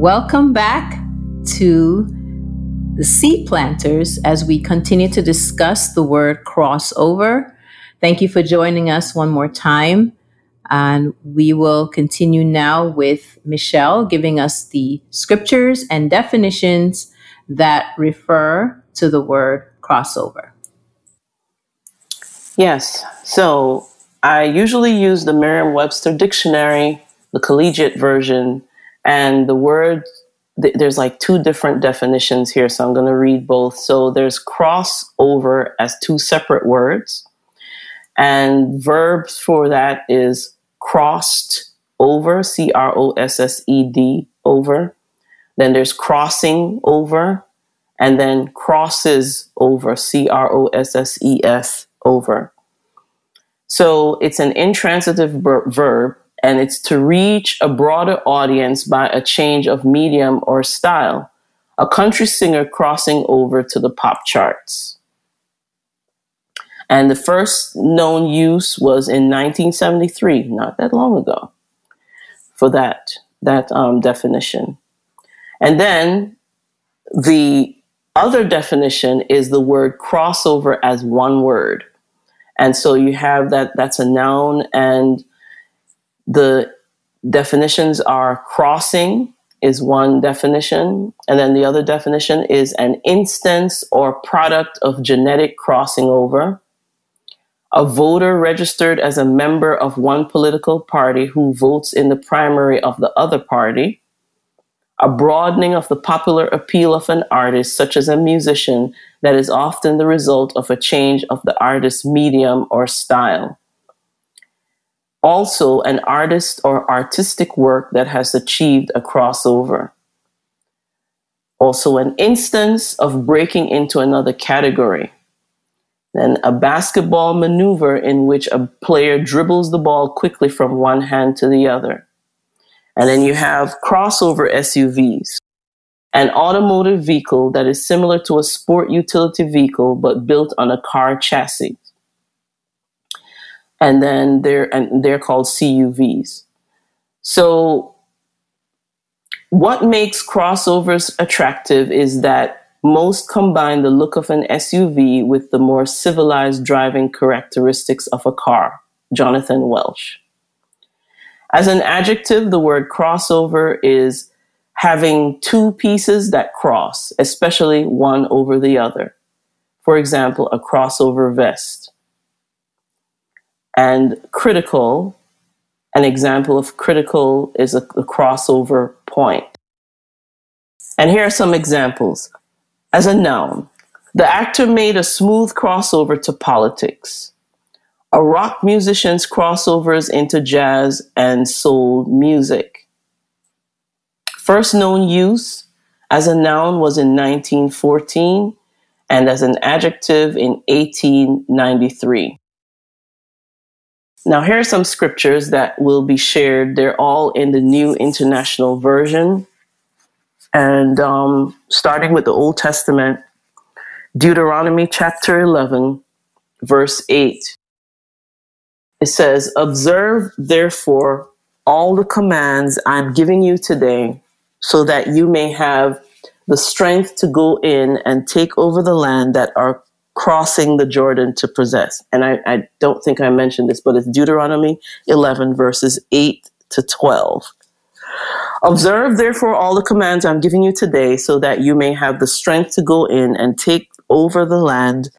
Welcome back to The Seed Planters as we continue to discuss the word crossover. Thank you for joining us one more time. And we will continue now with Michelle giving us the scriptures and definitions that refer to the word crossover. Yes. So I usually use the Merriam-Webster dictionary, the collegiate version, and the word, there's like two different definitions here. So I'm going to read both. So there's crossover as two separate words. And verbs for that is crossed over, C-R-O-S-S-E-D, over. Then there's crossing over, and then crosses over, C-R-O-S-S-E-S, over. So it's an intransitive verb, and it's to reach a broader audience by a change of medium or style. A country singer crossing over to the pop charts. And the first known use was in 1973, not that long ago, for that definition. And then the other definition is the word crossover as one word. And so you have that's a noun, and the definitions are crossing is one definition. And then the other definition is an instance or product of genetic crossing over. A voter registered as a member of one political party who votes in the primary of the other party. A broadening of the popular appeal of an artist, such as a musician, that is often the result of a change of the artist's medium or style. Also, an artist or artistic work that has achieved a crossover. Also, an instance of breaking into another category. Then a basketball maneuver in which a player dribbles the ball quickly from one hand to the other. And then you have crossover SUVs, an automotive vehicle that is similar to a sport utility vehicle but built on a car chassis. And then they're called CUVs. So what makes crossovers attractive is that most combine the look of an SUV with the more civilized driving characteristics of a car. Jonathan Welsh. As an adjective, the word crossover is having two pieces that cross, especially one over the other. For example, a crossover vest. And critical, an example of critical is a crossover point. And here are some examples. As a noun, the actor made a smooth crossover to politics. A rock musician's crossovers into jazz and soul music. First known use as a noun was in 1914 and as an adjective in 1893. Now here are some scriptures that will be shared. They're all in the New International Version. And starting with the Old Testament, Deuteronomy chapter 11, verse 8. It says, "Observe, therefore, all the commands I'm giving you today, so that you may have the strength to go in and take over the land that are crossing the Jordan to possess." And I don't think I mentioned this, but it's Deuteronomy 11, verses 8 to 12. "Observe, therefore, all the commands I'm giving you today, so that you may have the strength to go in and take over the land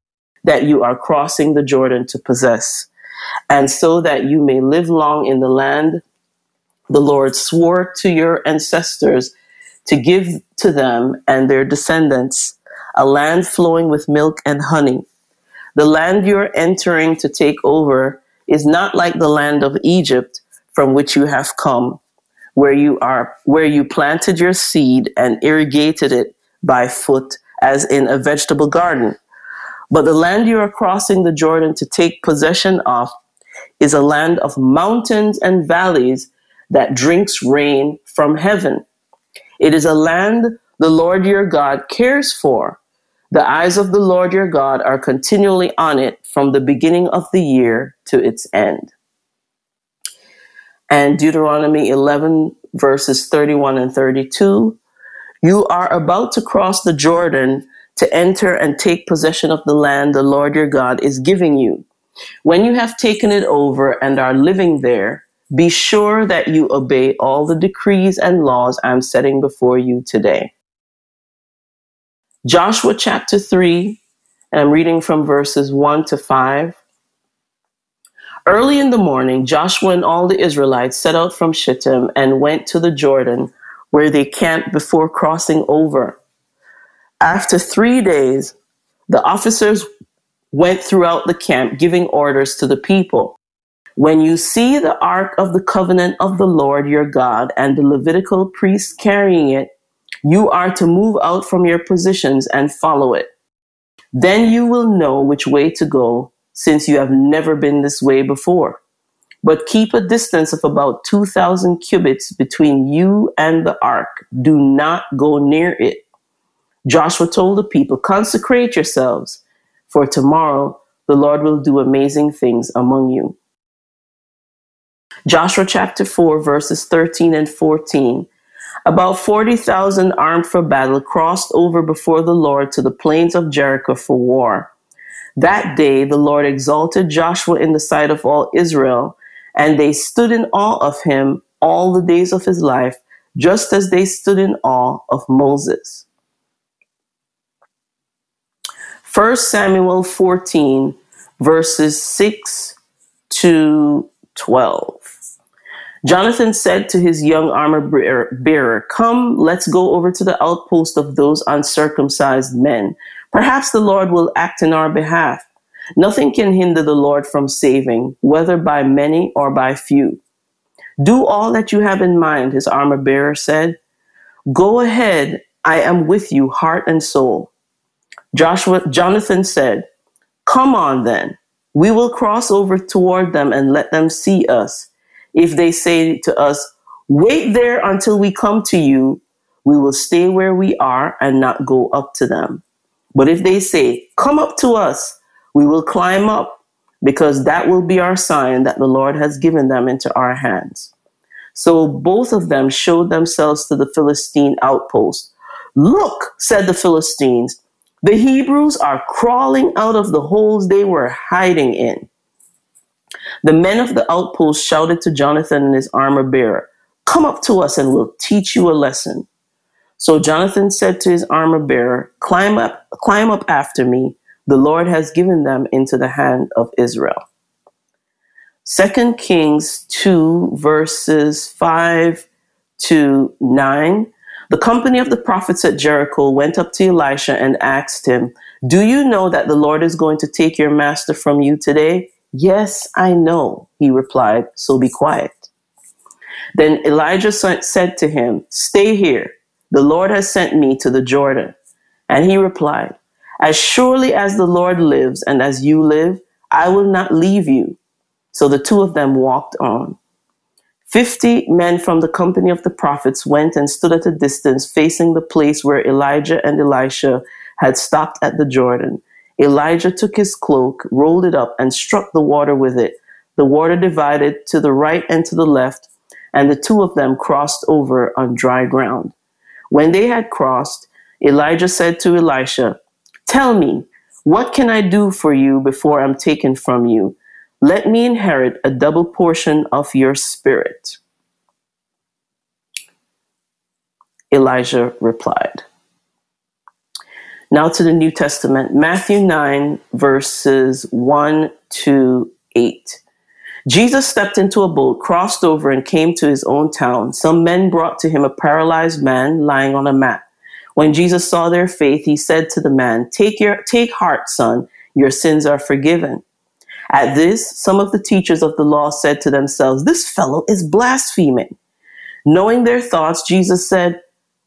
that you are crossing the Jordan to possess, and so that you may live long in the land the Lord swore to your ancestors to give to them and their descendants, a land flowing with milk and honey. The land you're entering to take over is not like the land of Egypt from which you have come, where you planted your seed and irrigated it by foot as in a vegetable garden. But the land you are crossing the Jordan to take possession of is a land of mountains and valleys that drinks rain from heaven. It is a land the Lord your God cares for. The eyes of the Lord your God are continually on it from the beginning of the year to its end." And Deuteronomy 11, verses 31 and 32, you are about to cross the Jordan to enter and take possession of the land the Lord your God is giving you. When you have taken it over and are living there, be sure that you obey all the decrees and laws I'm setting before you today. Joshua chapter 3, and I'm reading from verses 1 to 5. Early in the morning, Joshua and all the Israelites set out from Shittim and went to the Jordan, where they camped before crossing over. After 3 days, the officers went throughout the camp, giving orders to the people. When you see the Ark of the Covenant of the Lord your God and the Levitical priests carrying it, you are to move out from your positions and follow it. Then you will know which way to go, since you have never been this way before. But keep a distance of about 2,000 cubits between you and the ark. Do not go near it. Joshua told the people, consecrate yourselves, for tomorrow the Lord will do amazing things among you. Joshua chapter 4, verses 13 and 14. About 40,000 armed for battle crossed over before the Lord to the plains of Jericho for war. That day the Lord exalted Joshua in the sight of all Israel, and they stood in awe of him all the days of his life, just as they stood in awe of Moses. 1 Samuel 14, verses 6 to 12. Jonathan said to his young armor-bearer, come, let's go over to the outpost of those uncircumcised men. Perhaps the Lord will act in our behalf. Nothing can hinder the Lord from saving, whether by many or by few. Do all that you have in mind, his armor-bearer said. Go ahead, I am with you, heart and soul. Jonathan said, come on then, we will cross over toward them and let them see us. If they say to us, wait there until we come to you, we will stay where we are and not go up to them. But if they say, come up to us, we will climb up, because that will be our sign that the Lord has given them into our hands. So both of them showed themselves to the Philistine outpost. Look, said the Philistines, the Hebrews are crawling out of the holes they were hiding in. The men of the outpost shouted to Jonathan and his armor-bearer, come up to us and we'll teach you a lesson. So Jonathan said to his armor-bearer, climb up after me. The Lord has given them into the hand of Israel. 2 Kings 2, verses 5 to 9. The company of the prophets at Jericho went up to Elisha and asked him, do you know that the Lord is going to take your master from you today? Yes, I know, he replied, so be quiet. Then Elijah said to him, stay here. The Lord has sent me to the Jordan. And he replied, as surely as the Lord lives and as you live, I will not leave you. So the two of them walked on. 50 men from the company of the prophets went and stood at a distance facing the place where Elijah and Elisha had stopped at the Jordan. Elijah took his cloak, rolled it up, and struck the water with it. The water divided to the right and to the left, and the two of them crossed over on dry ground. When they had crossed, Elijah said to Elisha, tell me, what can I do for you before I'm taken from you? Let me inherit a double portion of your spirit. Elijah replied. Now to the New Testament, Matthew 9, verses 1 to 8. Jesus stepped into a boat, crossed over, and came to his own town. Some men brought to him a paralyzed man lying on a mat. When Jesus saw their faith, he said to the man, Take heart, son, your sins are forgiven. At this, some of the teachers of the law said to themselves, this fellow is blaspheming. Knowing their thoughts, Jesus said,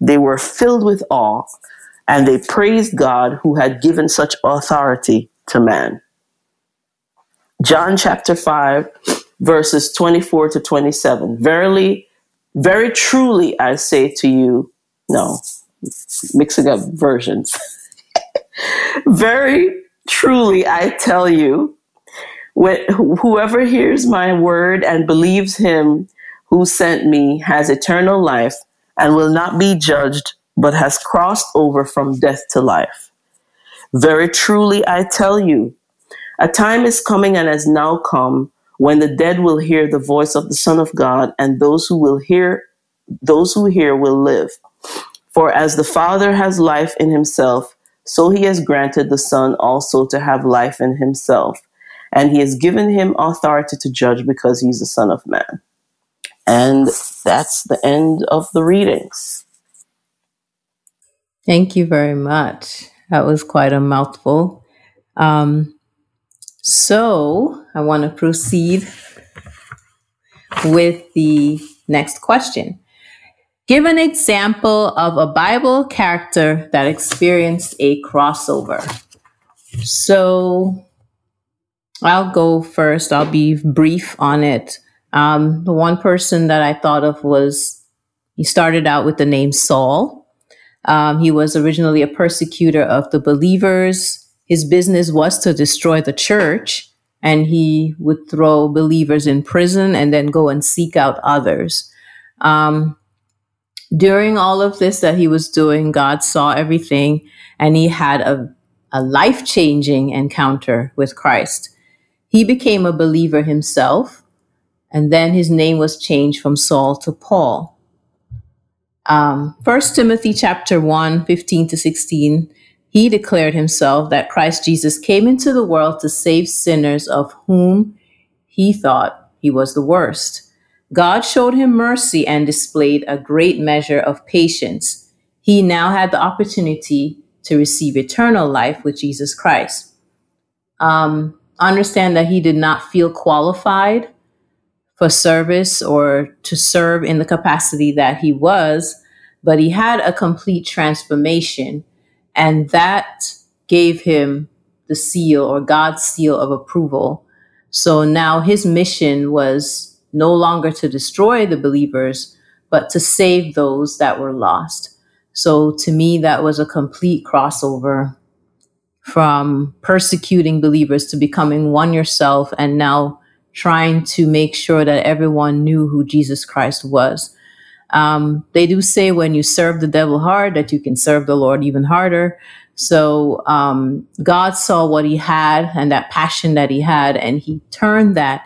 they were filled with awe, and they praised God who had given such authority to man. John chapter 5, verses 24 to 27. Verily, very truly, I say to you, mixing up versions. Very truly, I tell you, whoever hears my word and believes him who sent me has eternal life and will not be judged, but has crossed over from death to life. Very truly, I tell you, a time is coming and has now come when the dead will hear the voice of the Son of God, and those who hear will live. For as the Father has life in himself, so he has granted the Son also to have life in himself. And he has given him authority to judge because he's the Son of Man. And that's the end of the readings. Thank you very much. That was quite a mouthful. So I want to proceed with the next question. Give an example of a Bible character that experienced a crossover. So I'll go first. I'll be brief on it. The one person that I thought of was, he started out with the name Saul. He was originally a persecutor of the believers. His business was to destroy the church, and he would throw believers in prison and then go and seek out others. During all of this that he was doing, God saw everything, and he had a life-changing encounter with Christ. He became a believer himself, and then his name was changed from Saul to Paul. 1 Timothy chapter 1, 15 to 16, he declared himself that Christ Jesus came into the world to save sinners, of whom he thought he was the worst. God showed him mercy and displayed a great measure of patience. He now had the opportunity to receive eternal life with Jesus Christ. Understand that he did not feel qualified for service or to serve in the capacity that he was, but he had a complete transformation, and that gave him the seal, or God's seal, of approval. So now his mission was no longer to destroy the believers, but to save those that were lost. So to me, that was a complete crossover from persecuting believers to becoming one yourself, and now trying to make sure that everyone knew who Jesus Christ was. They do say when you serve the devil hard, that you can serve the Lord even harder. So God saw what he had and that passion that he had, and he turned that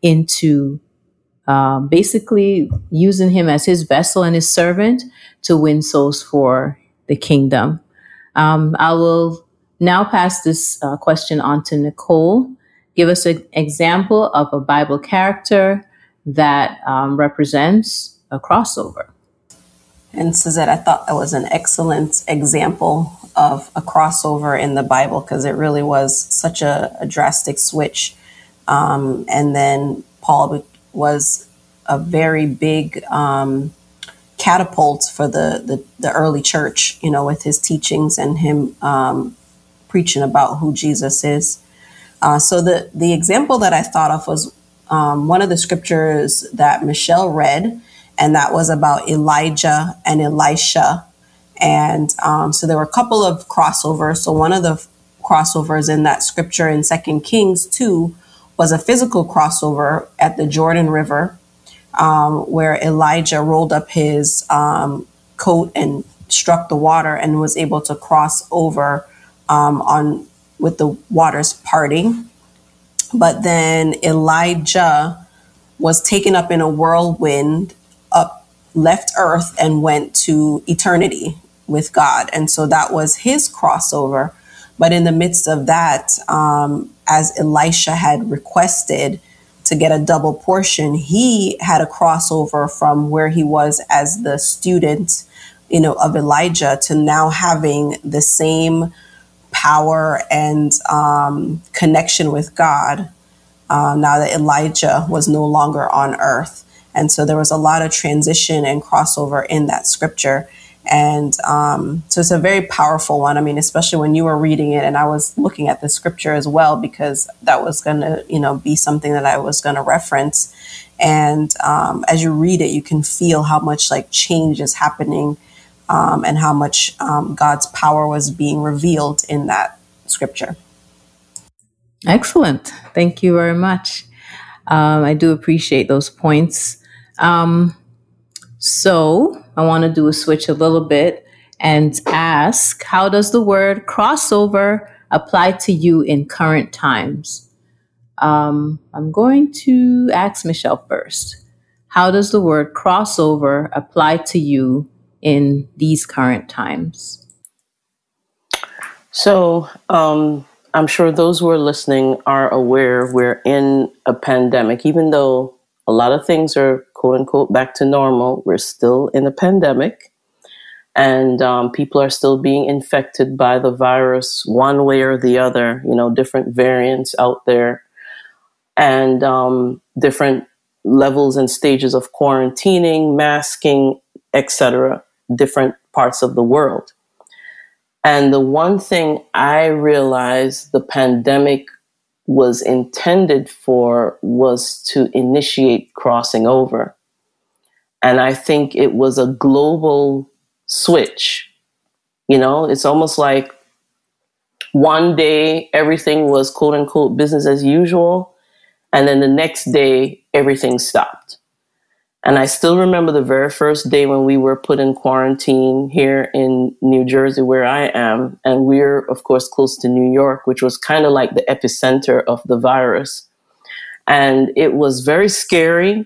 into basically using him as his vessel and his servant to win souls for the kingdom. I will now pass this question on to Nicole. Give us an example of a Bible character that represents a crossover. And Suzette, I thought that was an excellent example of a crossover in the Bible, because it really was such a drastic switch. And then Paul was a very big catapult for the early church, you know, with his teachings and him preaching about who Jesus is. So the example that I thought of was one of the scriptures that Michelle read, and that was about Elijah and Elisha. And so there were a couple of crossovers. So one of the crossovers in that scripture in 2 Kings 2 was a physical crossover at the Jordan River, where Elijah rolled up his coat and struck the water and was able to cross over with the waters parting. But then Elijah was taken up in a whirlwind, left earth and went to eternity with God. And so that was his crossover. But in the midst of that, as Elisha had requested to get a double portion, he had a crossover from where he was as the student, you know, of Elijah to now having the same power and connection with God now that Elijah was no longer on earth. And so there was a lot of transition and crossover in that scripture. And so it's a very powerful one. I mean, especially when you were reading it and I was looking at the scripture as well, because that was going to, be something that I was going to reference. And as you read it, you can feel how much like change is happening and how much God's power was being revealed in that scripture. Excellent. Thank you very much. I do appreciate those points. So I want to do a switch a little bit and ask, how does the word crossover apply to you in current times? I'm going to ask Michelle first. How does the word crossover apply to you in these current times? So I'm sure those who are listening are aware we're in a pandemic, even though a lot of things are, quote unquote, back to normal. We're still in a pandemic, and people are still being infected by the virus one way or the other, different variants out there, and different levels and stages of quarantining, masking, etc., different parts of the world. And the one thing I realized the pandemic was intended for was to initiate crossing over. And I think it was a global switch. It's almost like one day everything was, quote unquote, business as usual. And then the next day everything stopped. And I still remember the very first day when we were put in quarantine here in New Jersey, where I am. And we're, of course, close to New York, which was kind of like the epicenter of the virus. And it was very scary.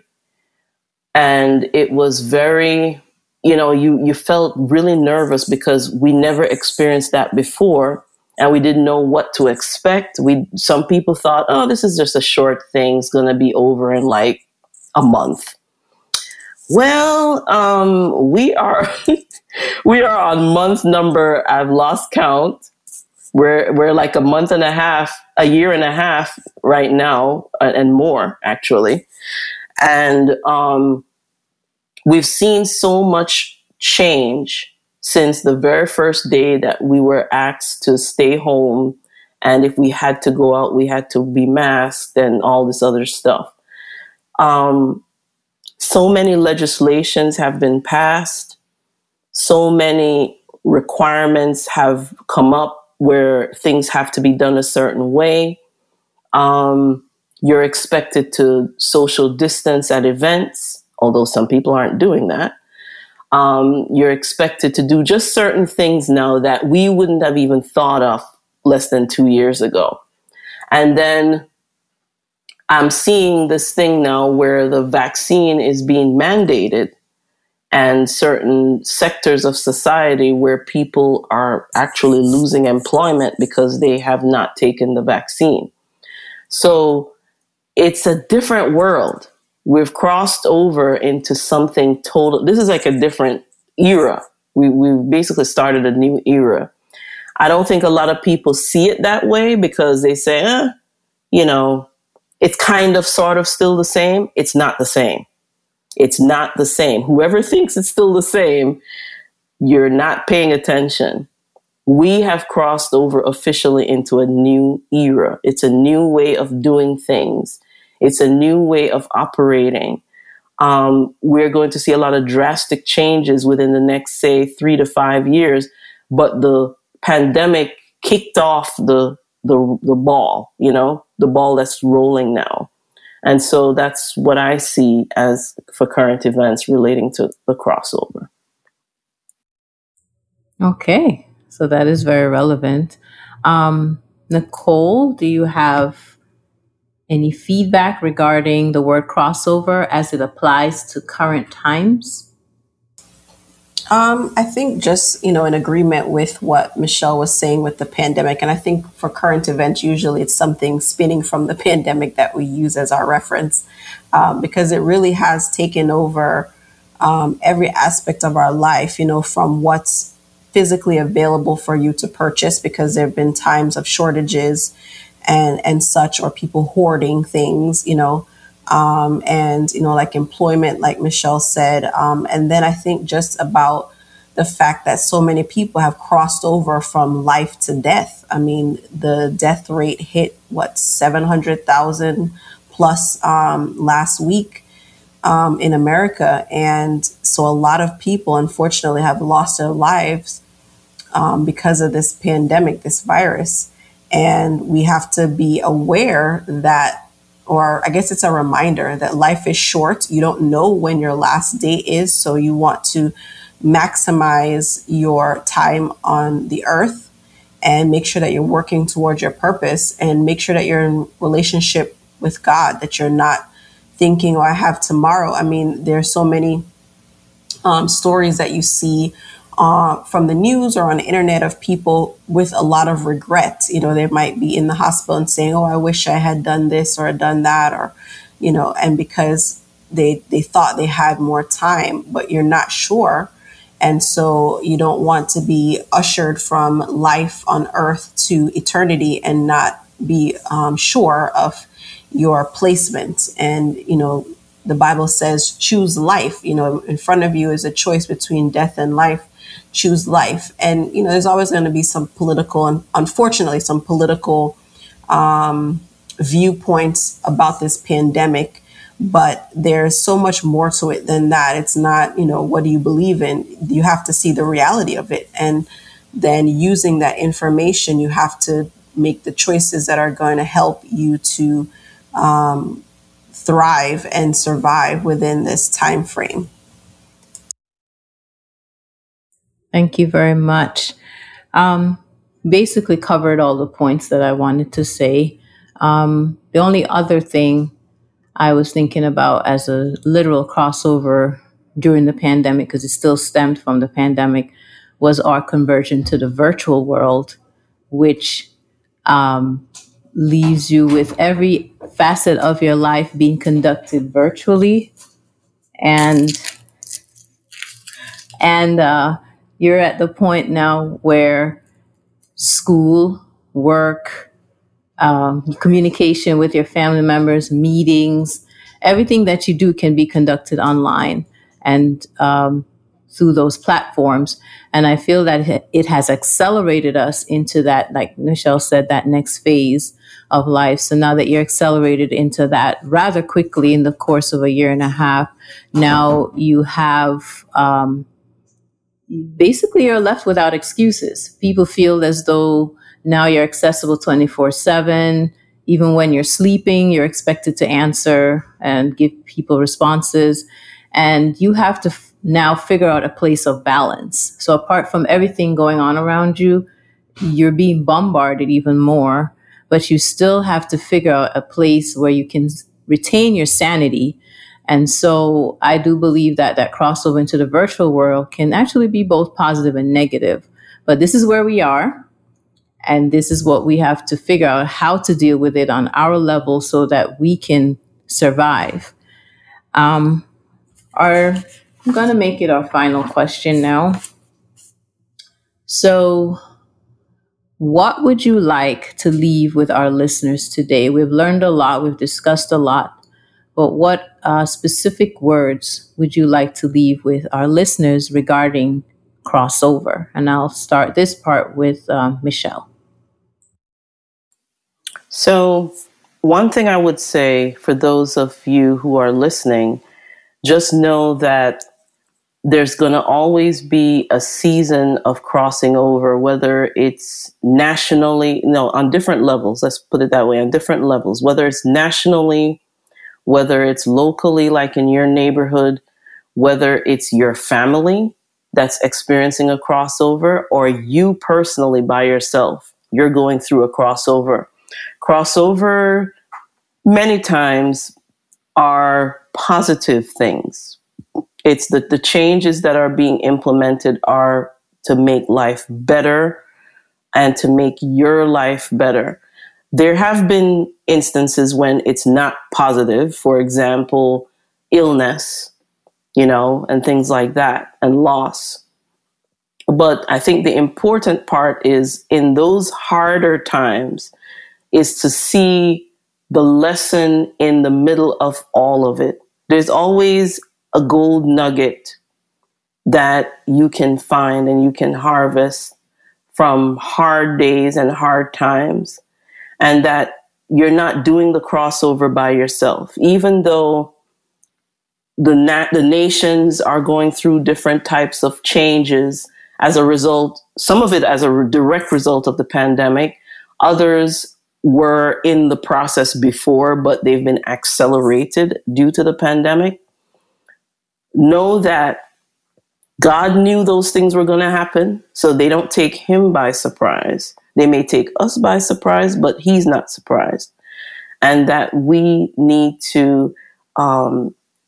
And it was very, you felt really nervous because we never experienced that before. And we didn't know what to expect. Some people thought, oh, this is just a short thing. It's going to be over in like a month. Well, we are on month number, I've lost count. We're like a year and a half right now, and more actually. And we've seen so much change since the very first day that we were asked to stay home. And if we had to go out, we had to be masked and all this other stuff. So many legislations have been passed. So many requirements have come up where things have to be done a certain way. You're expected to social distance at events, although some people aren't doing that. You're expected to do just certain things now that we wouldn't have even thought of less than 2 years ago. And then I'm seeing this thing now where the vaccine is being mandated and certain sectors of society where people are actually losing employment because they have not taken the vaccine. So it's a different world. We've crossed over into something total. This is like a different era. We've basically started a new era. I don't think a lot of people see it that way because they say, it's kind of sort of still the same. It's not the same. It's not the same. Whoever thinks it's still the same, you're not paying attention. We have crossed over officially into a new era. It's a new way of doing things. It's a new way of operating. We're going to see a lot of drastic changes within the next, say, 3 to 5 years. But the pandemic kicked off the ball, the ball that's rolling now. And so that's what I see as for current events relating to the crossover. Okay. So that is very relevant. Nicole, do you have any feedback regarding the word crossover as it applies to current times? I think just, in agreement with what Michelle was saying with the pandemic, and I think for current events, usually it's something spinning from the pandemic that we use as our reference, because it really has taken over every aspect of our life, from what's physically available for you to purchase, because there have been times of shortages and such, or people hoarding things, and, you know, like employment, like Michelle said. And then I think just about the fact that so many people have crossed over from life to death. I mean, the death rate hit, 700,000 plus last week in America. And so a lot of people, unfortunately, have lost their lives because of this pandemic, this virus. And we have to be aware that, or I guess it's a reminder that life is short. You don't know when your last day is. So you want to maximize your time on the earth and make sure that you're working towards your purpose and make sure that you're in relationship with God, that you're not thinking, oh, I have tomorrow. I mean, there are so many stories that you see from the news or on the internet of people with a lot of regret. You know, they might be in the hospital and saying, oh, I wish I had done this or done that, or, you know, and because they thought they had more time, but you're not sure. And so you don't want to be ushered from life on earth to eternity and not be sure of your placement. And, you know, the Bible says, choose life. You know, in front of you is a choice between death and life. Choose life. And, you know, there's always going to be some political, and unfortunately, some political viewpoints about this pandemic. But there's so much more to it than that. It's not, you know, what do you believe in? You have to see the reality of it. And then using that information, you have to make the choices that are going to help you to thrive and survive within this time frame. Thank you very much. Basically covered all the points that I wanted to say. The only other thing I was thinking about as a literal crossover during the pandemic, because it still stemmed from the pandemic, was our conversion to the virtual world, which leaves you with every facet of your life being conducted virtually. And you're at the point now where school, work, communication with your family members, meetings, everything that you do can be conducted online and through those platforms. And I feel that it has accelerated us into that, like Michelle said, that next phase of life. So now that you're accelerated into that rather quickly in the course of a year and a half, now you have basically you're left without excuses. People feel as though now you're accessible 24/7. Even when you're sleeping, you're expected to answer and give people responses. And you have to now figure out a place of balance. So apart from everything going on around you, you're being bombarded even more, but you still have to figure out a place where you can retain your sanity. And so I do believe that that crossover into the virtual world can actually be both positive and negative. But this is where we are. And this is what we have to figure out how to deal with it on our level so that we can survive. I'm going to make it our final question now. So what would you like to leave with our listeners today? We've learned a lot. We've discussed a lot. But what specific words would you like to leave with our listeners regarding crossover? And I'll start this part with Michelle. So one thing I would say for those of you who are listening, just know that there's going to always be a season of crossing over, whether it's on different levels, let's put it that way, on different levels, whether it's nationally, whether it's locally, like in your neighborhood, whether it's your family that's experiencing a crossover, or you personally by yourself, you're going through a crossover. Crossover many times are positive things. It's the changes that are being implemented are to make life better and to make your life better. There have been instances when it's not positive, for example, illness, you know, and things like that, and loss. But I think the important part is in those harder times is to see the lesson in the middle of all of it. There's always a gold nugget that you can find and you can harvest from hard days and hard times, and that you're not doing the crossover by yourself. Even though the nations are going through different types of changes as a result, some of it as a direct result of the pandemic, others were in the process before, but they've been accelerated due to the pandemic. Know that God knew those things were going to happen, so they don't take him by surprise. They may take us by surprise, but he's not surprised. And that we need to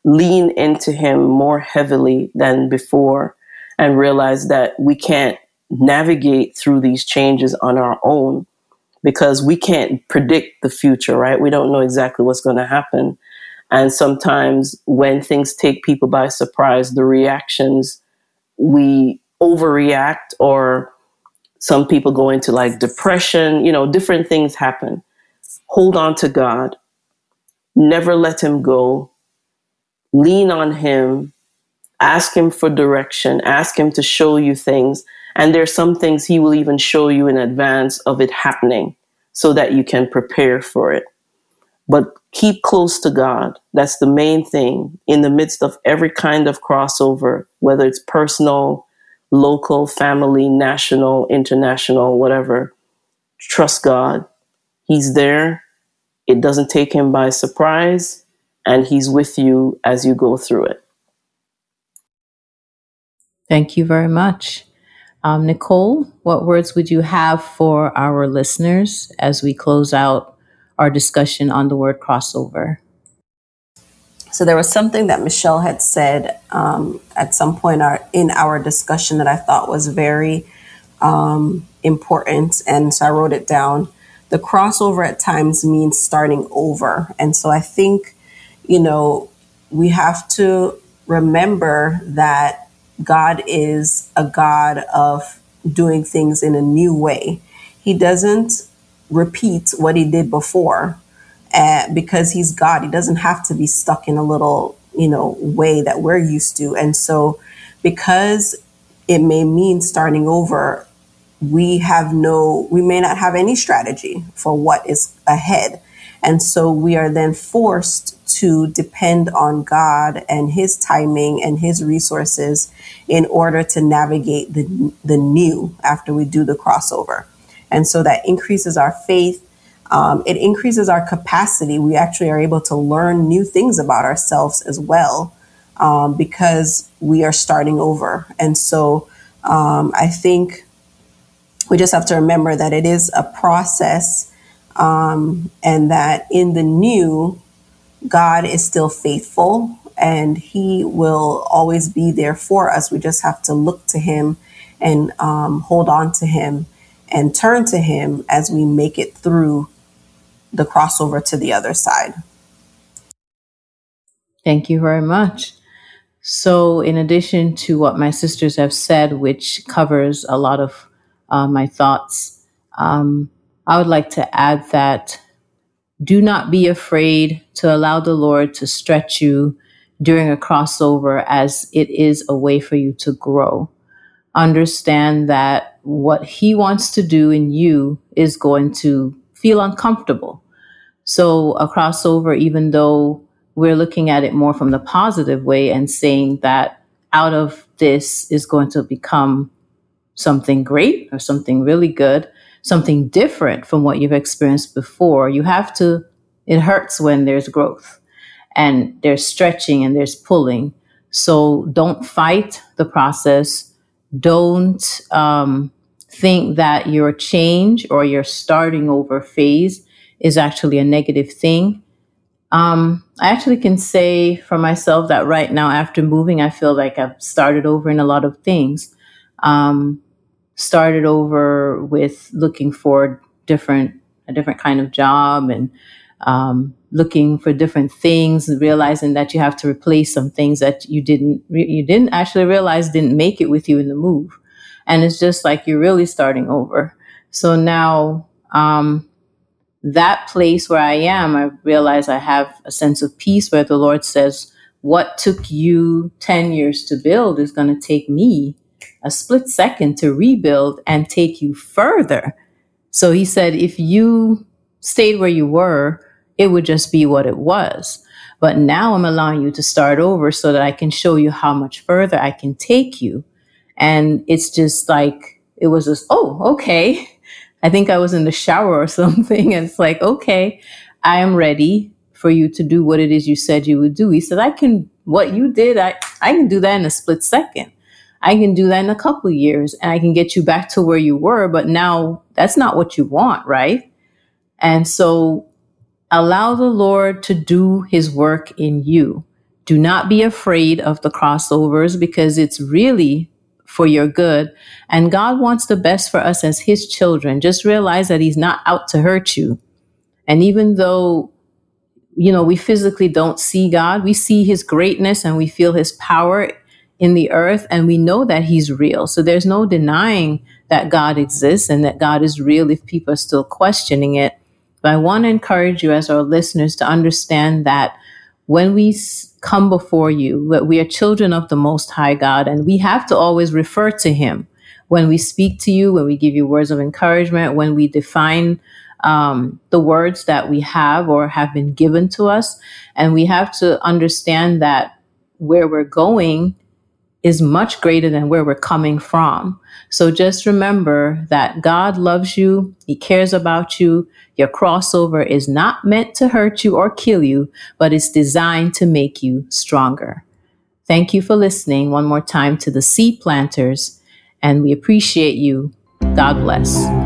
lean into him more heavily than before and realize that we can't navigate through these changes on our own, because we can't predict the future, right? We don't know exactly what's going to happen. And sometimes when things take people by surprise, the reactions, we overreact, or some people go into like depression, you know, different things happen. Hold on to God. Never let him go. Lean on him. Ask him for direction. Ask him to show you things. And there's some things he will even show you in advance of it happening so that you can prepare for it. But keep close to God. That's the main thing in the midst of every kind of crossover, whether it's personal, local, family, national, international, whatever. Trust God. He's there. It doesn't take him by surprise, and he's with you as you go through it. Thank you very much. Nicole, what words would you have for our listeners as we close out our discussion on the word crossover? So there was something that Michelle had said at some point in our discussion that I thought was very important. And so I wrote it down. The crossover at times means starting over. And so I think, you know, we have to remember that God is a God of doing things in a new way. He doesn't repeat what he did before because he's God. He doesn't have to be stuck in a little, you know, way that we're used to. And so because it may mean starting over, we may not have any strategy for what is ahead. And so we are then forced to depend on God and his timing and his resources in order to navigate the new after we do the crossover. And so that increases our faith. It increases our capacity. We actually are able to learn new things about ourselves as well because we are starting over. And so I think we just have to remember that it is a process. And that in the new, God is still faithful and he will always be there for us. We just have to look to him and hold on to him and turn to him as we make it through the crossover to the other side. Thank you very much. So in addition to what my sisters have said, which covers a lot of my thoughts, I would like to add that do not be afraid to allow the Lord to stretch you during a crossover, as it is a way for you to grow. Understand that what he wants to do in you is going to feel uncomfortable. So a crossover, even though we're looking at it more from the positive way and saying that out of this is going to become something great or something really good, something different from what you've experienced before, it hurts when there's growth and there's stretching and there's pulling. So don't fight the process. Don't think that your change or your starting over phase is actually a negative thing. I actually can say for myself that right now, after moving, I feel like I've started over in a lot of things. Started over with looking for a different kind of job and looking for different things, and realizing that you have to replace some things that you didn't actually realize didn't make it with you in the move. And it's just like you're really starting over. So now that place where I am, I realize I have a sense of peace where the Lord says, what took you 10 years to build is going to take me a split second to rebuild and take you further. So he said, if you stayed where you were, it would just be what it was. But now I'm allowing you to start over so that I can show you how much further I can take you. And it's just like, it was just, oh, okay. I think I was in the shower or something. And it's like, okay, I am ready for you to do what it is you said you would do. He said, I can do that in a split second. I can do that in a couple of years and I can get you back to where you were. But now that's not what you want, right? And so allow the Lord to do his work in you. Do not be afraid of the crossovers because it's really for your good. And God wants the best for us as his children. Just realize that he's not out to hurt you. And even though, we physically don't see God, we see his greatness and we feel his power in the earth. And we know that he's real. So there's no denying that God exists and that God is real if people are still questioning it. But I want to encourage you as our listeners to understand that when we come before you, that we are children of the Most High God, and we have to always refer to him when we speak to you, when we give you words of encouragement, when we define the words that we have or have been given to us. And we have to understand that where we're going is much greater than where we're coming from. So just remember that God loves you. He cares about you. Your crossover is not meant to hurt you or kill you, but it's designed to make you stronger. Thank you for listening one more time to The Seed Planters, and we appreciate you. God bless.